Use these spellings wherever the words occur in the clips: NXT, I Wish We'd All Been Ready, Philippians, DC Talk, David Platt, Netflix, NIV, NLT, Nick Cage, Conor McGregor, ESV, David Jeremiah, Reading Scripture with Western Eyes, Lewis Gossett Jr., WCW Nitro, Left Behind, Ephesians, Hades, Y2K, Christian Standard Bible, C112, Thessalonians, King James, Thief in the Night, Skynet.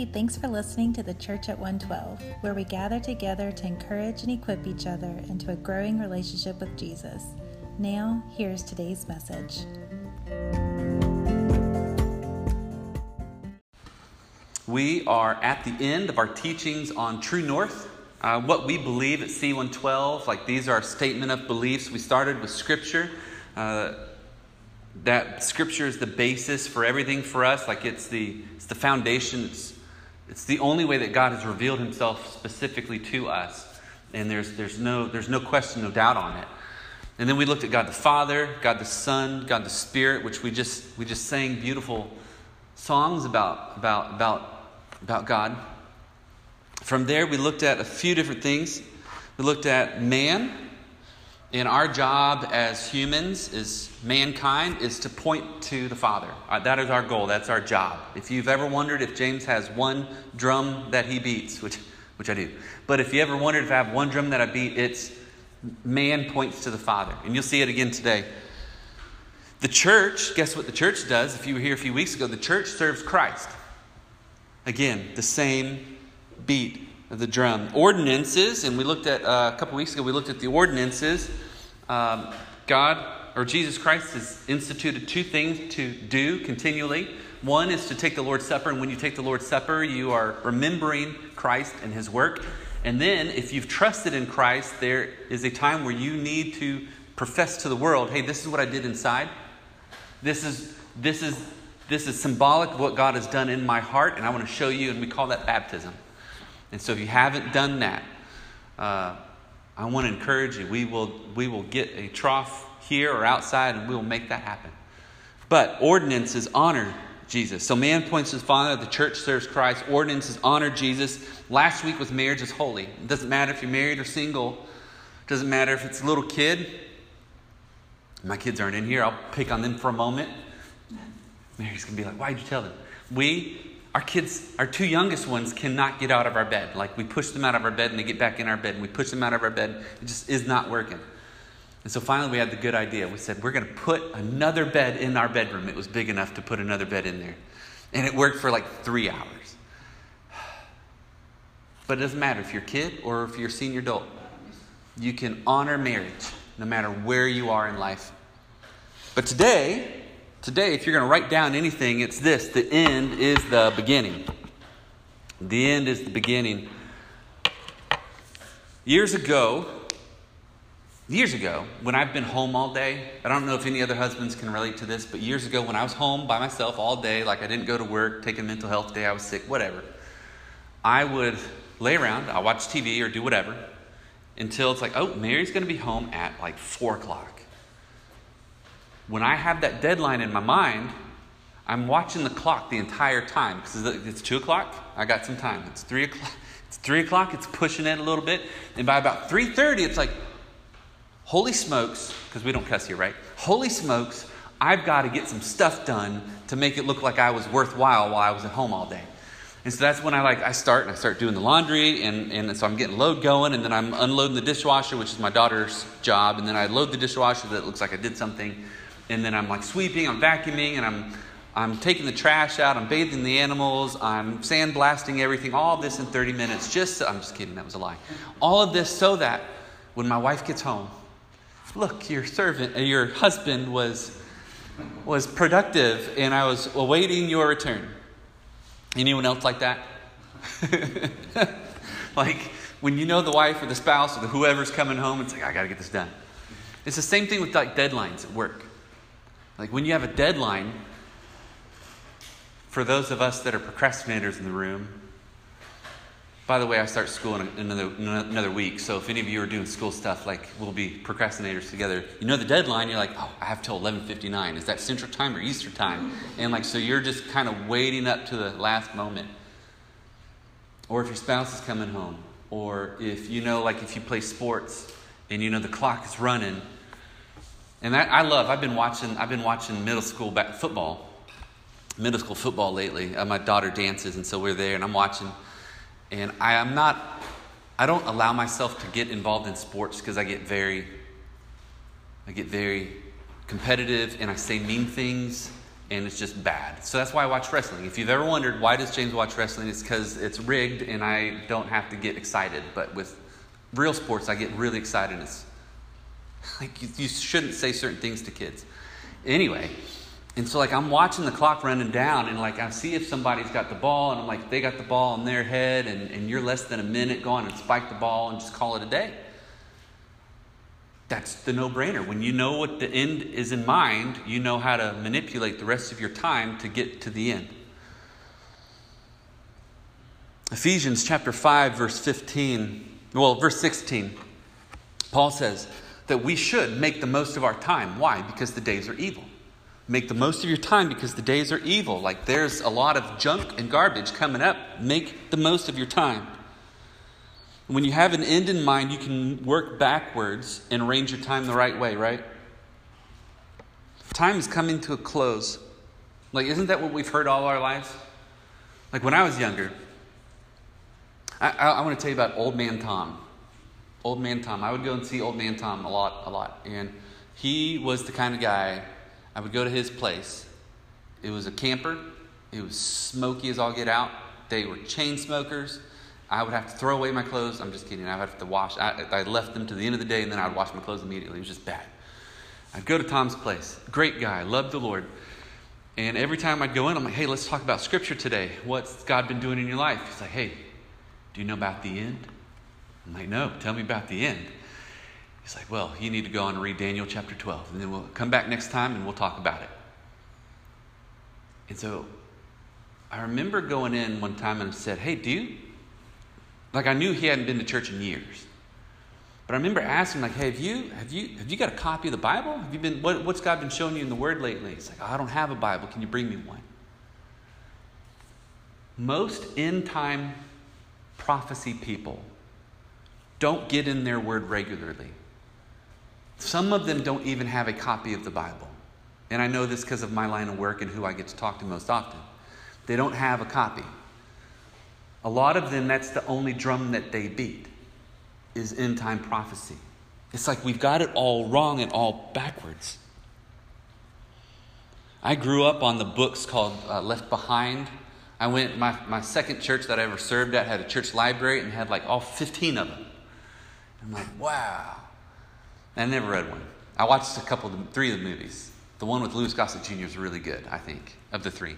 Hey, thanks for listening to the Church at 112, where we gather together to encourage and equip each other into a growing relationship with Jesus. Now, here's today's message. We are at the end of our teachings on True North, what we believe at C112. Like, these are our statement of beliefs. We started with Scripture. That Scripture is the basis for everything for us. Like, it's the foundation. It's the only way that God has revealed himself specifically to us. And there's no question, no doubt on it. And then we looked at God the Father, God the Son, God the Spirit, which we just sang beautiful songs about God. From there, we looked at a few different things. We looked at man. And our job as humans, is mankind, is to point to the Father. That is our goal. That's our job. If you've ever wondered if James has one drum that he beats, which I do. But if you ever wondered if I have one drum that I beat, it's man points to the Father. And you'll see it again today. The church, guess what the church does? If you were here a few weeks ago, the church serves Christ. Again, the same beat of the drum. Ordinances, and we looked at a couple weeks ago, we looked at the ordinances. God, or Jesus Christ, has instituted two things to do continually. One is to take the Lord's Supper, and when you take the Lord's Supper, you are remembering Christ and his work. And then, if you've trusted in Christ, there is a time where you need to profess to the world, hey, this is what I did inside. This is symbolic of what God has done in my heart, and I want to show you, and we call that baptism. And so if you haven't done that, I want to encourage you. We will get a trough here or outside, and we will make that happen. But ordinances honor Jesus. So man points to the Father, the church serves Christ. Ordinances honor Jesus. Last week was marriage is holy. It doesn't matter if you're married or single. It doesn't matter if it's a little kid. My kids aren't in here. I'll pick on them for a moment. Mary's going to be like, why did you tell them? Our kids, our two youngest ones, cannot get out of our bed. Like, we push them out of our bed and they get back in our bed, and we push them out of our bed. It just is not working. And so finally we had the good idea. We said, we're going to put another bed in our bedroom. It was big enough to put another bed in there. And it worked for like 3 hours. But it doesn't matter if you're a kid or if you're a senior adult. You can honor marriage no matter where you are in life. But Today, if you're going to write down anything, it's this. The end is the beginning. The end is the beginning. Years ago, when I've been home all day, I don't know if any other husbands can relate to this, but years ago when I was home by myself all day, like I didn't go to work, take a mental health day, I was sick, whatever, I would lay around, I'll watch TV or do whatever, until it's like, oh, Mary's going to be home at like 4 o'clock. When I have that deadline in my mind, I'm watching the clock the entire time. Because it's 2 o'clock, I got some time. It's 3 o'clock, it's pushing it a little bit. And by about 3:30, it's like, holy smokes, because we don't cuss here, right? Holy smokes, I've got to get some stuff done to make it look like I was worthwhile while I was at home all day. And so that's when I start doing the laundry, and so I'm getting load going, and then I'm unloading the dishwasher, which is my daughter's job, and then I load the dishwasher that looks like I did something. And then I'm like sweeping, I'm vacuuming, and I'm taking the trash out, I'm bathing the animals, I'm sandblasting everything, all this in 30 minutes. I'm just kidding, that was a lie. All of this so that when my wife gets home, look, your husband was productive, and I was awaiting your return. Anyone else like that? Like, when you know the wife or the spouse or the whoever's coming home, it's like, I gotta get this done. It's the same thing with like deadlines at work. Like, when you have a deadline, for those of us that are procrastinators in the room, by the way, I start school in another week, so if any of you are doing school stuff, like, we'll be procrastinators together. You know the deadline, you're like, oh, I have till 11:59. Is that Central Time or Eastern Time? And like, so you're just kind of waiting up to the last moment. Or if your spouse is coming home, or if you know, like, if you play sports and you know the clock is running. And that I love. I've been watching middle school football lately. My daughter dances, and so we're there, and I'm watching. And I don't allow myself to get involved in sports because I get very competitive, and I say mean things, and it's just bad. So that's why I watch wrestling. If you've ever wondered, why does James watch wrestling? It's because it's rigged and I don't have to get excited. But with real sports, I get really excited. It's like you shouldn't say certain things to kids. Anyway, and so like I'm watching the clock running down and like I see if somebody's got the ball and I'm like, they got the ball on their head and you're less than a minute, go on and spike the ball and just call it a day. That's the no-brainer. When you know what the end is in mind, you know how to manipulate the rest of your time to get to the end. Ephesians chapter 5, verse 16. Paul says that we should make the most of our time. Why? Because the days are evil. Make the most of your time because the days are evil. Like there's a lot of junk and garbage coming up. Make the most of your time. When you have an end in mind, you can work backwards and arrange your time the right way, right? Time is coming to a close. Like, isn't that what we've heard all our lives? Like, when I was younger, I want to tell you about Old Man Tom. Old Man Tom. I would go and see Old Man Tom a lot. And he was the kind of guy, I would go to his place. It was a camper. It was smoky as all get out. They were chain smokers. I would have to throw away my clothes. I'm just kidding. I would have to wash. I left them to the end of the day, and then I would wash my clothes immediately. It was just bad. I'd go to Tom's place. Great guy. Loved the Lord. And every time I'd go in, I'm like, hey, let's talk about Scripture today. What's God been doing in your life? He's like, hey, do you know about the end? I'm like, no, tell me about the end. He's like, well, you need to go on and read Daniel chapter 12, and then we'll come back next time, and we'll talk about it. And so I remember going in one time, and I said, hey, like I knew he hadn't been to church in years, but I remember asking, like, "Hey, have you got a copy of the Bible? Have you been? What's God been showing you in the Word lately?" He's like, "I don't have a Bible. Can you bring me one?" Most end time prophecy people don't get in their Word regularly. Some of them don't even have a copy of the Bible, and I know this because of my line of work and who I get to talk to most often. They don't have a copy. A lot of them, that's the only drum that they beat, is end-time prophecy. It's like we've got it all wrong and all backwards. I grew up on the books called Left Behind. I went, my second church that I ever served at had a church library and had like all 15 of them. I'm like, wow. I never read one. I watched three of the movies. The one with Lewis Gossett Jr. is really good, I think, of the three.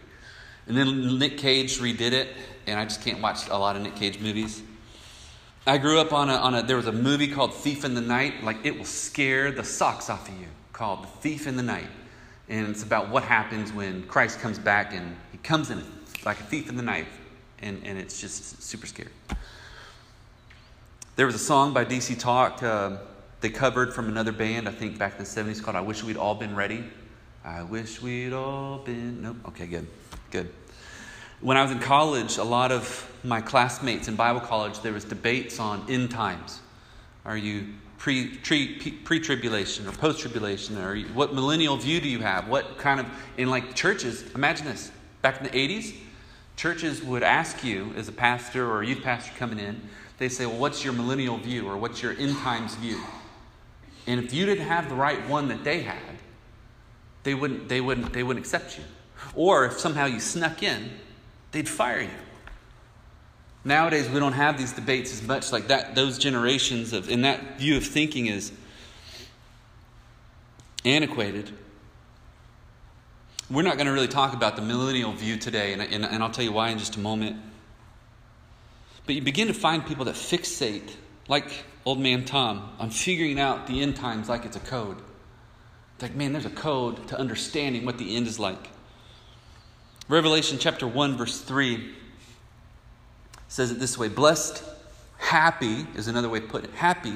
And then Nick Cage redid it, and I just can't watch a lot of Nick Cage movies. I grew up there was a movie called Thief in the Night, like it will scare the socks off of you, called Thief in the Night. And it's about what happens when Christ comes back, and he comes in like a thief in the night, and it's just super scary. There was a song by DC Talk they covered from another band, I think back in the 70s, called I Wish We'd All Been Ready. I wish we'd all been... Nope. Okay, good. When I was in college, a lot of my classmates in Bible college, there was debates on end times. Are you pre-tribulation or post-tribulation? Or what millennial view do you have? What kind of... In like churches, imagine this. Back in the 80s, churches would ask you as a pastor or a youth pastor coming in, they say, well, what's your millennial view or what's your end times view? And if you didn't have the right one that they had, They wouldn't accept you. Or if somehow you snuck in, they'd fire you. Nowadays, we don't have these debates as much like that. Those generations of, and that view of thinking is antiquated. We're not going to really talk about the millennial view today, and I'll tell you why in just a moment. But you begin to find people that fixate, like Old Man Tom, on figuring out the end times like it's a code. Like, man, there's a code to understanding what the end is like. Revelation chapter 1, verse 3 says it this way. Blessed, happy is another way to put it. Happy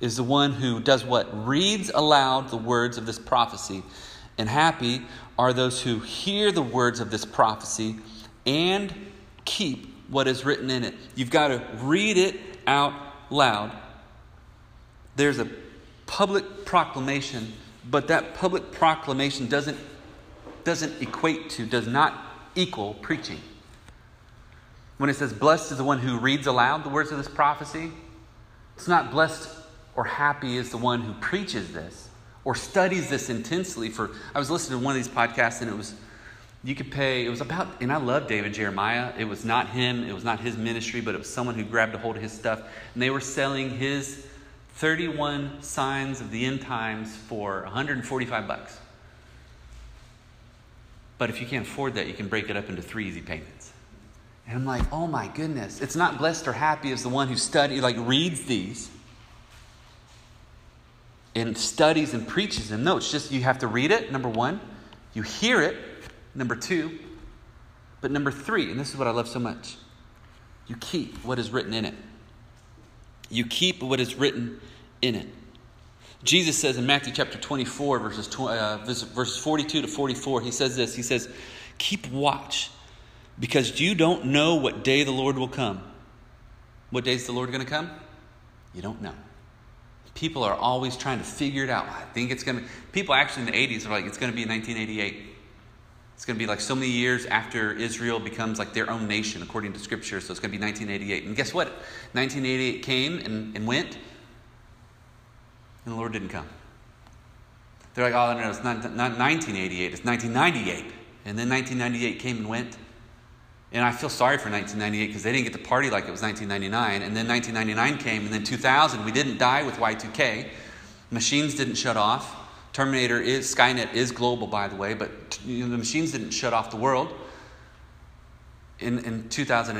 is the one who does what? Reads aloud the words of this prophecy. And happy are those who hear the words of this prophecy and keep what is written in it. You've got to read it out loud. There's a public proclamation. But that public proclamation does not equal preaching. When it says blessed is the one who reads aloud the words of this prophecy, it's not blessed or happy is the one who preaches this or studies this intensely. I was listening to one of these podcasts and it was You could pay, it was about, and I love David Jeremiah. It was not him, it was not his ministry, but it was someone who grabbed a hold of his stuff. And they were selling his 31 signs of the end times for $145. But if you can't afford that, you can break it up into 3 easy payments. And I'm like, oh my goodness. It's not blessed or happy as the one who studies, like reads these and studies and preaches them. No, it's just you have to read it, number one. You hear it, number two. But number three, and this is what I love so much, you keep what is written in it. You keep what is written in it. Jesus says in Matthew chapter 24, verses 42 to 44, he says this. He says, keep watch, because you don't know what day the Lord will come. What day is the Lord going to come? You don't know. People are always trying to figure it out. I think it's going to... People actually in the 80s are like, it's going to be 1988. It's going to be like so many years after Israel becomes like their own nation, according to Scripture. So it's going to be 1988. And guess what? 1988 came and went, and the Lord didn't come. They're like, oh, no, it's not 1988. It's 1998. And then 1998 came and went. And I feel sorry for 1998 because they didn't get to party like it was 1999. And then 1999 came, and then 2000. We didn't die with Y2K. Machines didn't shut off. Terminator is, Skynet is global, by the way, but the machines didn't shut off the world. In 2008,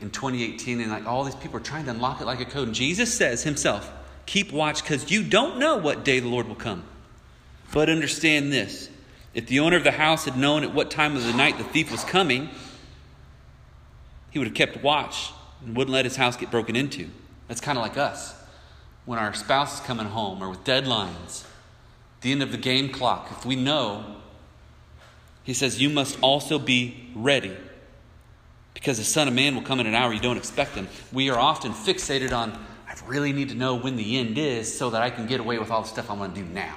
in 2018, and like all these people are trying to unlock it like a code. And Jesus says himself, keep watch, because you don't know what day the Lord will come. But understand this. If the owner of the house had known at what time of the night the thief was coming, he would have kept watch and wouldn't let his house get broken into. That's kind of like us. When our spouse is coming home or with deadlines, the end of the game clock, if we know, he says, you must also be ready, because the Son of Man will come in an hour you don't expect him. We are often fixated on, I really need to know when the end is so that I can get away with all the stuff I want to do now.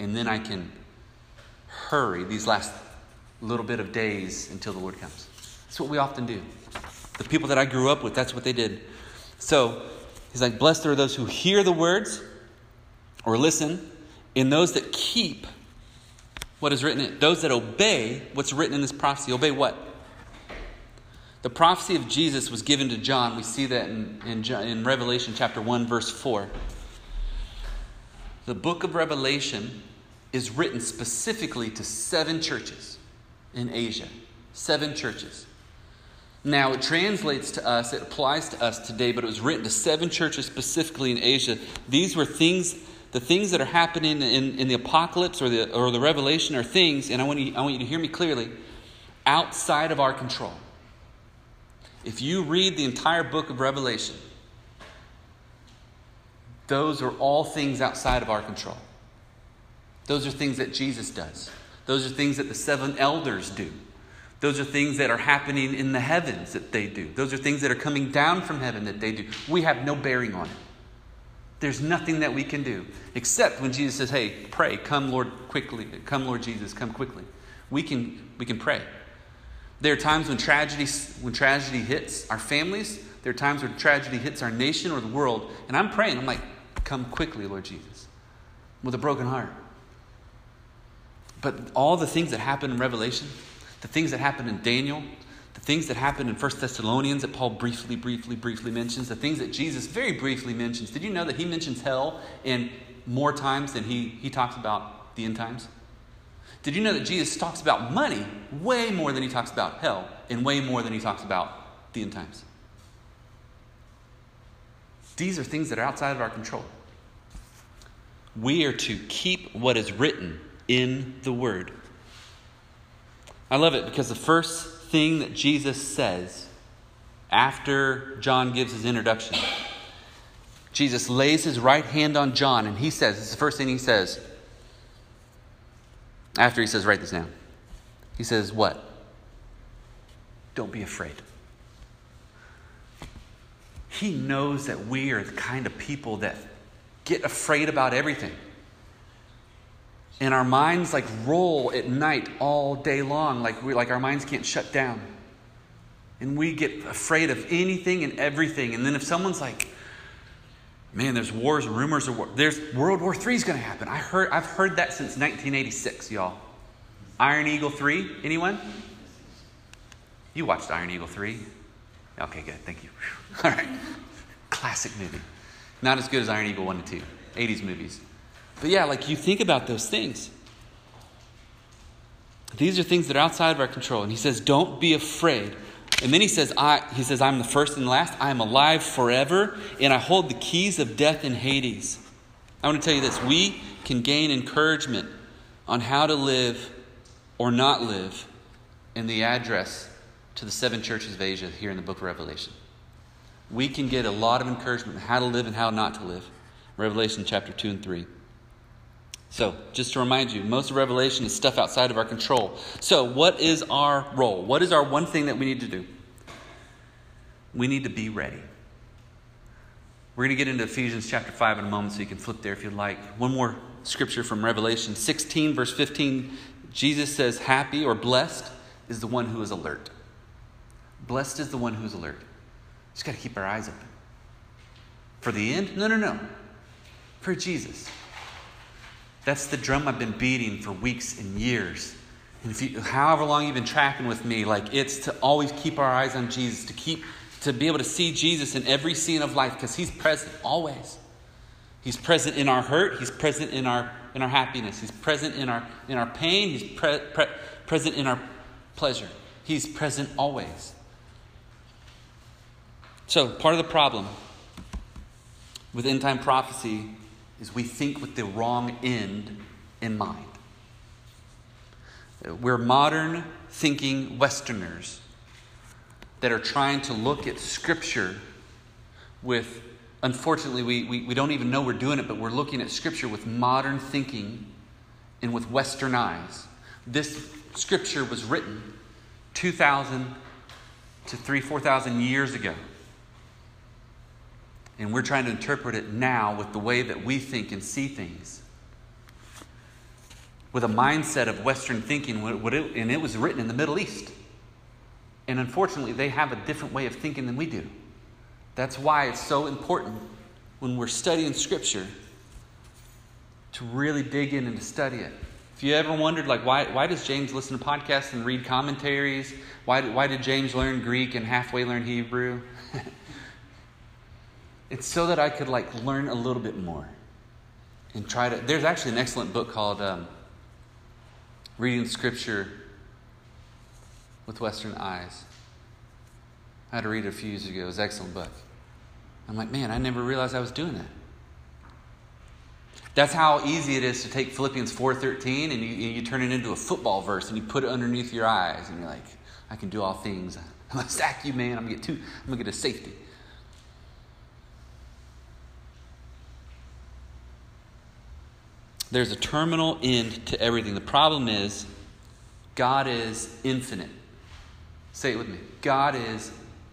And then I can hurry these last little bit of days until the Lord comes. That's what we often do. The people that I grew up with, that's what they did. So he's like, blessed are those who hear the words or listen, and those that keep what is written in it. Those that obey what's written in this prophecy. Obey what? The prophecy of Jesus was given to John. We see that in Revelation chapter 1, verse 4. The book of Revelation is written specifically to 7 churches in Asia. 7 churches. Now, it translates to us, it applies to us today, but it was written to 7 churches specifically in Asia. These were things, the things that are happening in the apocalypse or the Revelation are things, and I want you to hear me clearly, outside of our control. If you read the entire book of Revelation, those are all things outside of our control. Those are things that Jesus does. Those are things that the 7 elders do. Those are things that are happening in the heavens that they do. Those are things that are coming down from heaven that they do. We have no bearing on it. There's nothing that we can do. Except when Jesus says, hey, pray, come Lord quickly. Come Lord Jesus, come quickly. We can pray. There are times when tragedy hits our families. There are times when tragedy hits our nation or the world. And I'm praying. I'm like, come quickly, Lord Jesus. With a broken heart. But all the things that happen in Revelation, the things that happened in Daniel, the things that happened in 1 Thessalonians that Paul briefly mentions, the things that Jesus very briefly mentions. Did you know that he mentions hell in more times than he talks about the end times? Did you know that Jesus talks about money way more than he talks about hell and way more than he talks about the end times? These are things that are outside of our control. We are to keep what is written in the Word. I love it because the first thing that Jesus says after John gives his introduction, Jesus lays his right hand on John and he says, it's the first thing he says after he says, write this down. He says what? Don't be afraid. He knows that we are the kind of people that get afraid about everything. And our minds like roll at night all day long. Like our minds can't shut down. And we get afraid of anything and everything. And then if someone's like, man, there's wars, rumors of war. There's World War III is going to happen. I've heard that since 1986, y'all. Iron Eagle 3, anyone? You watched Iron Eagle 3? Okay, good. Thank you. All right. Classic movie. Not as good as Iron Eagle 1 and 2. 80s movies. But yeah, like you think about those things. These are things that are outside of our control. And he says, don't be afraid. And then he says, I'm the first and last. I am alive forever. And I hold the keys of death and Hades. I want to tell you this. We can gain encouragement on how to live or not live in the address to the 7 churches of Asia here in the book of Revelation. We can get a lot of encouragement on how to live and how not to live. Revelation chapter 2 and 3. So, just to remind you, most of Revelation is stuff outside of our control. So, what is our role? What is our one thing that we need to do? We need to be ready. We're going to get into Ephesians chapter 5 in a moment, so you can flip there if you'd like. One more scripture from Revelation 16, verse 15. Jesus says, happy or blessed is the one who is alert. Blessed is the one who is alert. Just got to keep our eyes open. For the end? No. For Jesus. That's the drum I've been beating for weeks and years. And if you, however long you've been tracking with me, like it's to always keep our eyes on Jesus, to be able to see Jesus in every scene of life, because he's present always. He's present in our hurt. He's present in our happiness. He's present in our pain. He's present in our pleasure. He's present always. So part of the problem with end-time prophecy is we think with the wrong end in mind. We're modern thinking Westerners that are trying to look at Scripture with, unfortunately, we don't even know we're doing it, but we're looking at Scripture with modern thinking and with Western eyes. This Scripture was written 2,000 to 4,000 years ago. And we're trying to interpret it now with the way that we think and see things. With a mindset of Western thinking, and it was written in the Middle East. And unfortunately, they have a different way of thinking than we do. That's why it's so important when we're studying Scripture to really dig in and to study it. If you ever wondered, like, why does James listen to podcasts and read commentaries? Why did James learn Greek and halfway learn Hebrew? It's so that I could like learn a little bit more and try to. There's actually an excellent book called Reading Scripture with Western Eyes. I had to read it a few years ago. It was an excellent book. I'm like, man, I never realized I was doing that. That's how easy it is to take Philippians 4:13 and you turn it into a football verse and you put it underneath your eyes and you're like, I can do all things. I'm gonna sack you, man. I'm gonna get a safety. There's a terminal end to everything. The problem is, God is infinite. Say it with me. God is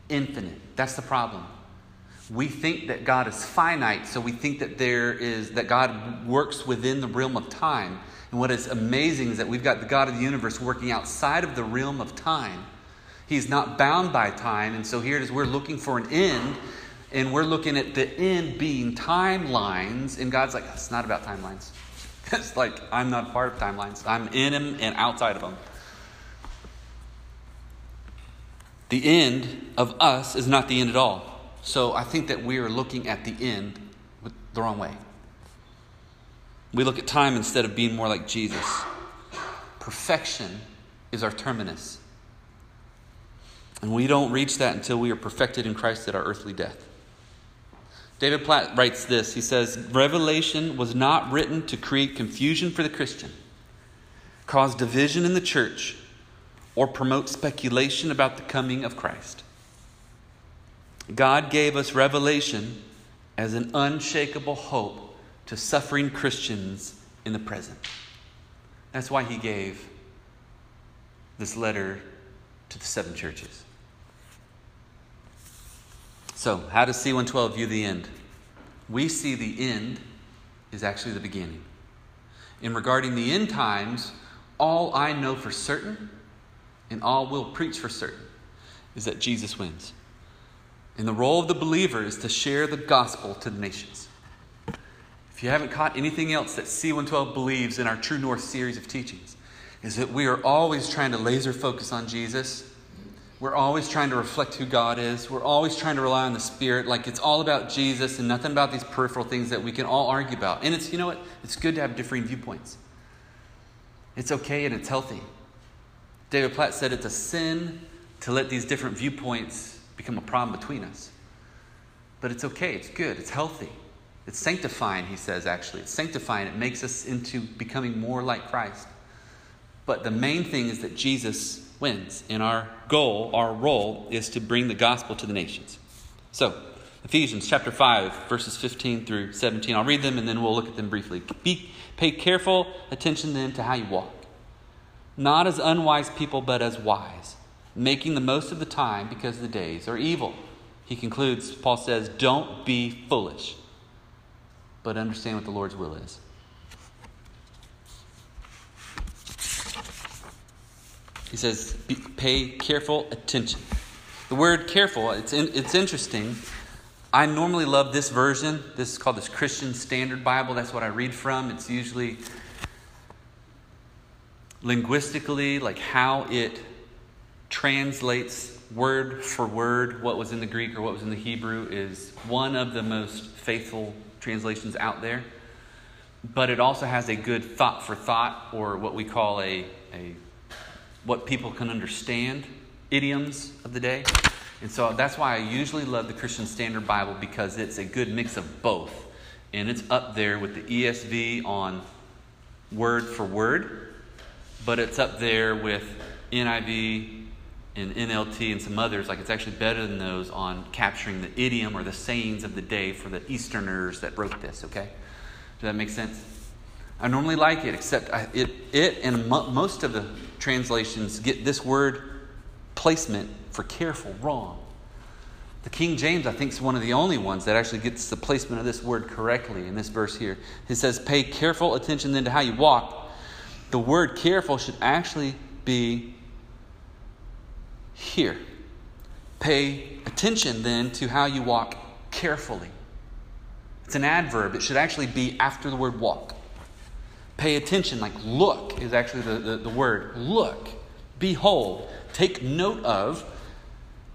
infinite. That's the problem. We think that God is finite, so we think that that God works within the realm of time. And what is amazing is that we've got the God of the universe working outside of the realm of time. He's not bound by time, and so here it is, we're looking for an end. And we're looking at the end being timelines, and God's like, oh, it's not about timelines. It's like, I'm not part of timelines. I'm in them and outside of them. The end of us is not the end at all. So I think that we are looking at the end the wrong way. We look at time instead of being more like Jesus. Perfection is our terminus. And we don't reach that until we are perfected in Christ at our earthly death. David Platt writes this. He says, Revelation was not written to create confusion for the Christian, cause division in the church, or promote speculation about the coming of Christ. God gave us revelation as an unshakable hope to suffering Christians in the present. That's why he gave this letter to the 7 churches. So, how does C112 view the end? We see the end is actually the beginning. And regarding the end times, all I know for certain, and all we'll preach for certain, is that Jesus wins. And the role of the believer is to share the gospel to the nations. If you haven't caught anything else that C112 believes in our True North series of teachings, is that we are always trying to laser focus on Jesus We're always trying to reflect who God is. We're always trying to rely on the Spirit. Like, it's all about Jesus and nothing about these peripheral things that we can all argue about. And it's, you know what? It's good to have differing viewpoints. It's okay and it's healthy. David Platt said it's a sin to let these different viewpoints become a problem between us. But it's okay. It's good. It's healthy. It's sanctifying, he says, actually. It's sanctifying. It makes us into becoming more like Christ. But the main thing is that Jesus wins. And our goal, our role, is to bring the gospel to the nations. So, Ephesians chapter 5, verses 15 through 17. I'll read them and then we'll look at them briefly. Pay careful attention then to how you walk. Not as unwise people, but as wise, making the most of the time because the days are evil. He concludes, Paul says, don't be foolish, but understand what the Lord's will is. He says, pay careful attention. The word careful, it's interesting. I normally love this version. This is called this Christian Standard Bible. That's what I read from. It's usually linguistically, like how it translates word for word what was in the Greek or what was in the Hebrew is one of the most faithful translations out there. But it also has a good thought for thought, or what we call a what people can understand, idioms of the day. And so that's why I usually love the Christian Standard Bible, because it's a good mix of both. And it's up there with the ESV on word for word, but it's up there with NIV and NLT and some others. Like, it's actually better than those on capturing the idiom or the sayings of the day for the Easterners that wrote this, okay? Does that make sense? I normally like it, except most of the translations get this word placement for careful wrong. The King James, I think, is one of the only ones that actually gets the placement of this word correctly in this verse here. It says, pay careful attention then to how you walk. The word careful should actually be here. Pay attention then to how you walk carefully. It's an adverb. It should actually be after the word walk. Pay attention, like look is actually the word. Look, behold, take note of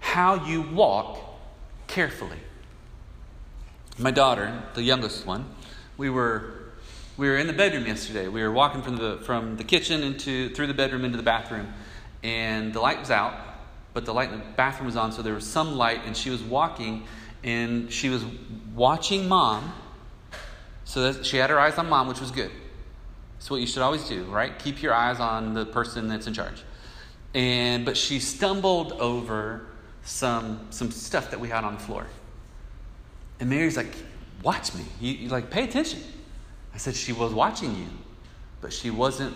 how you walk carefully. My daughter, the youngest one, we were in the bedroom yesterday. We were walking from the kitchen through the bedroom into the bathroom, and the light was out, but the light in the bathroom was on, so there was some light, and she was walking, and she was watching Mom, so that she had her eyes on Mom, which was good. It's what you should always do, right? Keep your eyes on the person that's in charge. But she stumbled over some stuff that we had on the floor. And Mary's like, watch me. You like, pay attention. I said, she was watching you, but she wasn't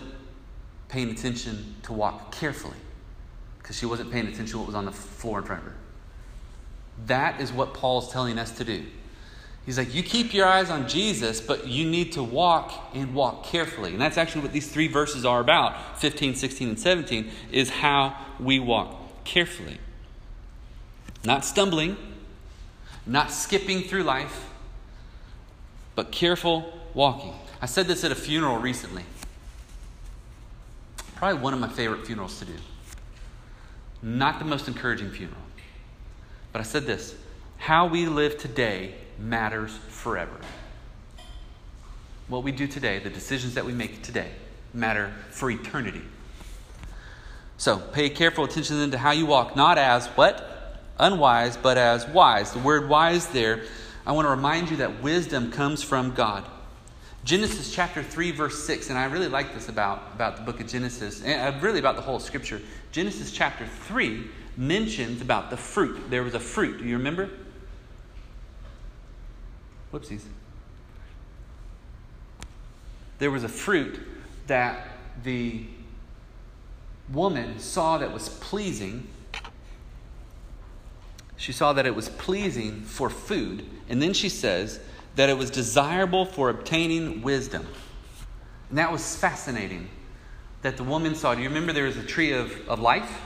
paying attention to walk carefully, because she wasn't paying attention to what was on the floor in front of her. That is what Paul's telling us to do. He's like, you keep your eyes on Jesus, but you need to walk and walk carefully. And that's actually what these three verses are about, 15, 16, and 17, is how we walk carefully. Not stumbling, not skipping through life, but careful walking. I said this at a funeral recently. Probably one of my favorite funerals to do. Not the most encouraging funeral. But I said this, how we live today matters forever. What we do today, the decisions that we make today, matter for eternity. So, pay careful attention then to how you walk, not as what? Unwise, but as wise. The word wise there, I want to remind you that wisdom comes from God. Genesis chapter 3, verse 6, and I really like this about the book of Genesis, and really about the whole scripture. Genesis chapter 3 mentions about the fruit. There was a fruit, do you remember? Whoopsies. There was a fruit that the woman saw that was pleasing. She saw that it was pleasing for food. And then she says that it was desirable for obtaining wisdom. And that was fascinating that the woman saw. Do you remember there was a tree of life?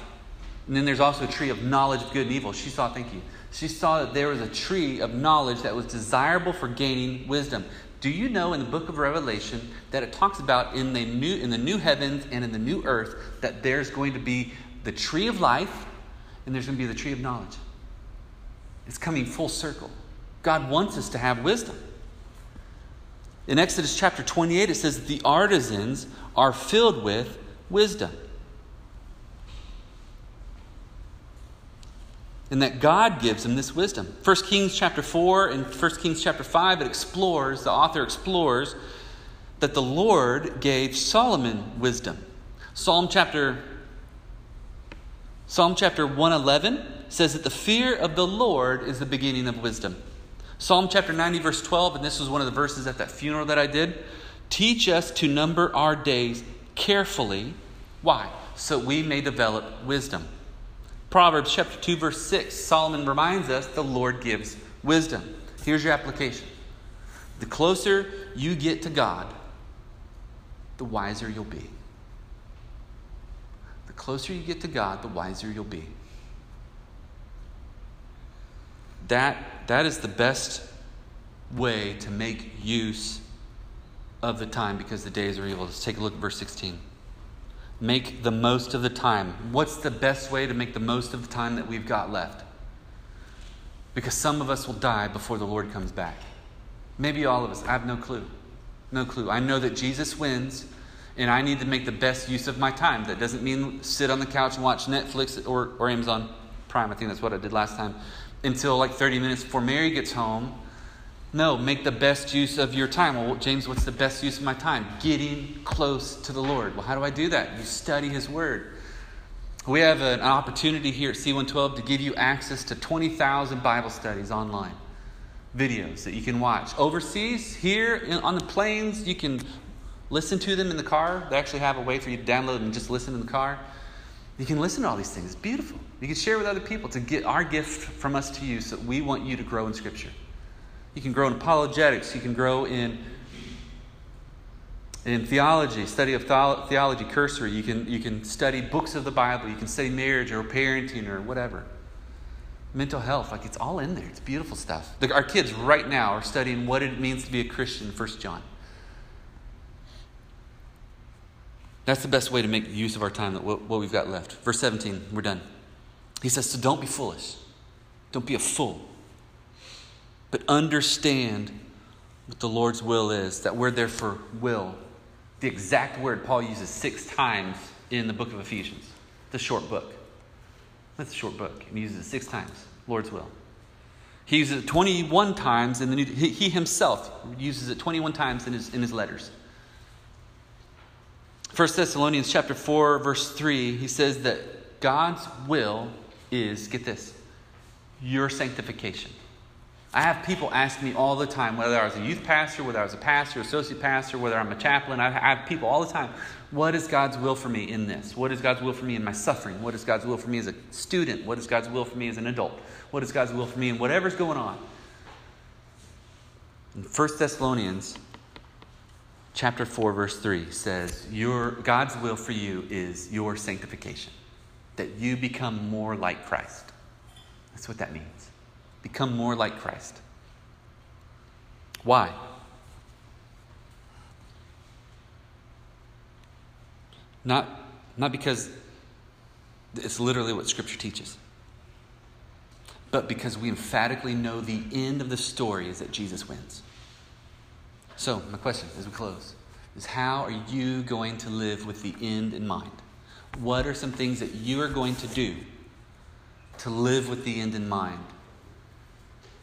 And then there's also a tree of knowledge of good and evil. She saw, thank you. She saw that there was a tree of knowledge that was desirable for gaining wisdom. Do you know in the book of Revelation that it talks about in the new heavens and in the new earth that there's going to be the tree of life and there's going to be the tree of knowledge. It's coming full circle. God wants us to have wisdom. In Exodus chapter 28, it says the artisans are filled with wisdom. And that God gives them this wisdom. 1 Kings chapter 4 and 1 Kings chapter 5, the author explores that the Lord gave Solomon wisdom. Psalm chapter 111 says that the fear of the Lord is the beginning of wisdom. Psalm chapter 90 verse 12, and this was one of the verses at that funeral that I did. Teach us to number our days carefully. Why? So we may develop wisdom. Proverbs chapter 2 verse 6, Solomon reminds us the Lord gives wisdom. Here's your application. The closer you get to God, the wiser you'll be. The closer you get to God, the wiser you'll be. That is the best way to make use of the time, because the days are evil. Let's take a look at verse 16. Make the most of the time. What's the best way to make the most of the time that we've got left? Because some of us will die before the Lord comes back. Maybe all of us. I have no clue. I know that Jesus wins, and I need to make the best use of my time. That doesn't mean sit on the couch and watch Netflix or Amazon Prime. I think that's what I did last time. Until like 30 minutes before Mary gets home. No, make the best use of your time. Well, James, what's the best use of my time? Getting close to the Lord. Well, how do I do that? You study His Word. We have an opportunity here at C112 to give you access to 20,000 Bible studies online. Videos that you can watch. Overseas, here, on the planes, you can listen to them in the car. They actually have a way for you to download them and just listen in the car. You can listen to all these things. It's beautiful. You can share with other people to get our gift from us to you, so that we want you to grow in Scripture. You can grow in apologetics. You can grow in theology, study of theology, cursory. You can study books of the Bible. You can study marriage or parenting or whatever. Mental health, like it's all in there. It's beautiful stuff. Our kids right now are studying what it means to be a Christian, 1 John. That's the best way to make use of our time, what we've got left. Verse 17, we're done. He says, so don't be foolish. Don't be a fool. But understand what the Lord's will is. That word there for will, the exact word Paul uses 6 times in the book of Ephesians. The short book. That's a short book. And he uses it 6 times. Lord's will. He uses it 21 times. He himself uses it 21 times in his letters. 1 Thessalonians chapter 4, verse 3. He says that God's will is, get this, your sanctification. I have people ask me all the time, whether I was a youth pastor, whether I was a pastor, associate pastor, whether I'm a chaplain. I have people all the time, what is God's will for me in this? What is God's will for me in my suffering? What is God's will for me as a student? What is God's will for me as an adult? What is God's will for me in whatever's going on? In 1 Thessalonians chapter 4, verse 3 says, God's will for you is your sanctification, that you become more like Christ. That's what that means. Become more like Christ. Why? Not because it's literally what Scripture teaches, but because we emphatically know the end of the story is that Jesus wins. So, my question as we close is, how are you going to live with the end in mind? What are some things that you are going to do to live with the end in mind?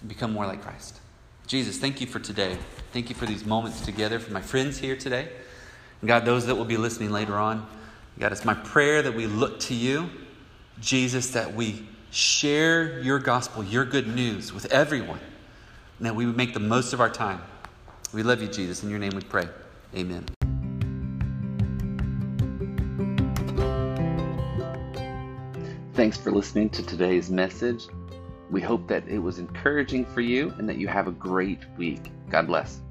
Become more like Christ. Jesus, thank you for today. Thank you for these moments together, for my friends here today. And God, those that will be listening later on. God, it's my prayer that we look to you, Jesus, that we share your gospel, your good news with everyone, and that we would make the most of our time. We love you, Jesus. In your name we pray. Amen. Thanks for listening to today's message. We hope that it was encouraging for you and that you have a great week. God bless.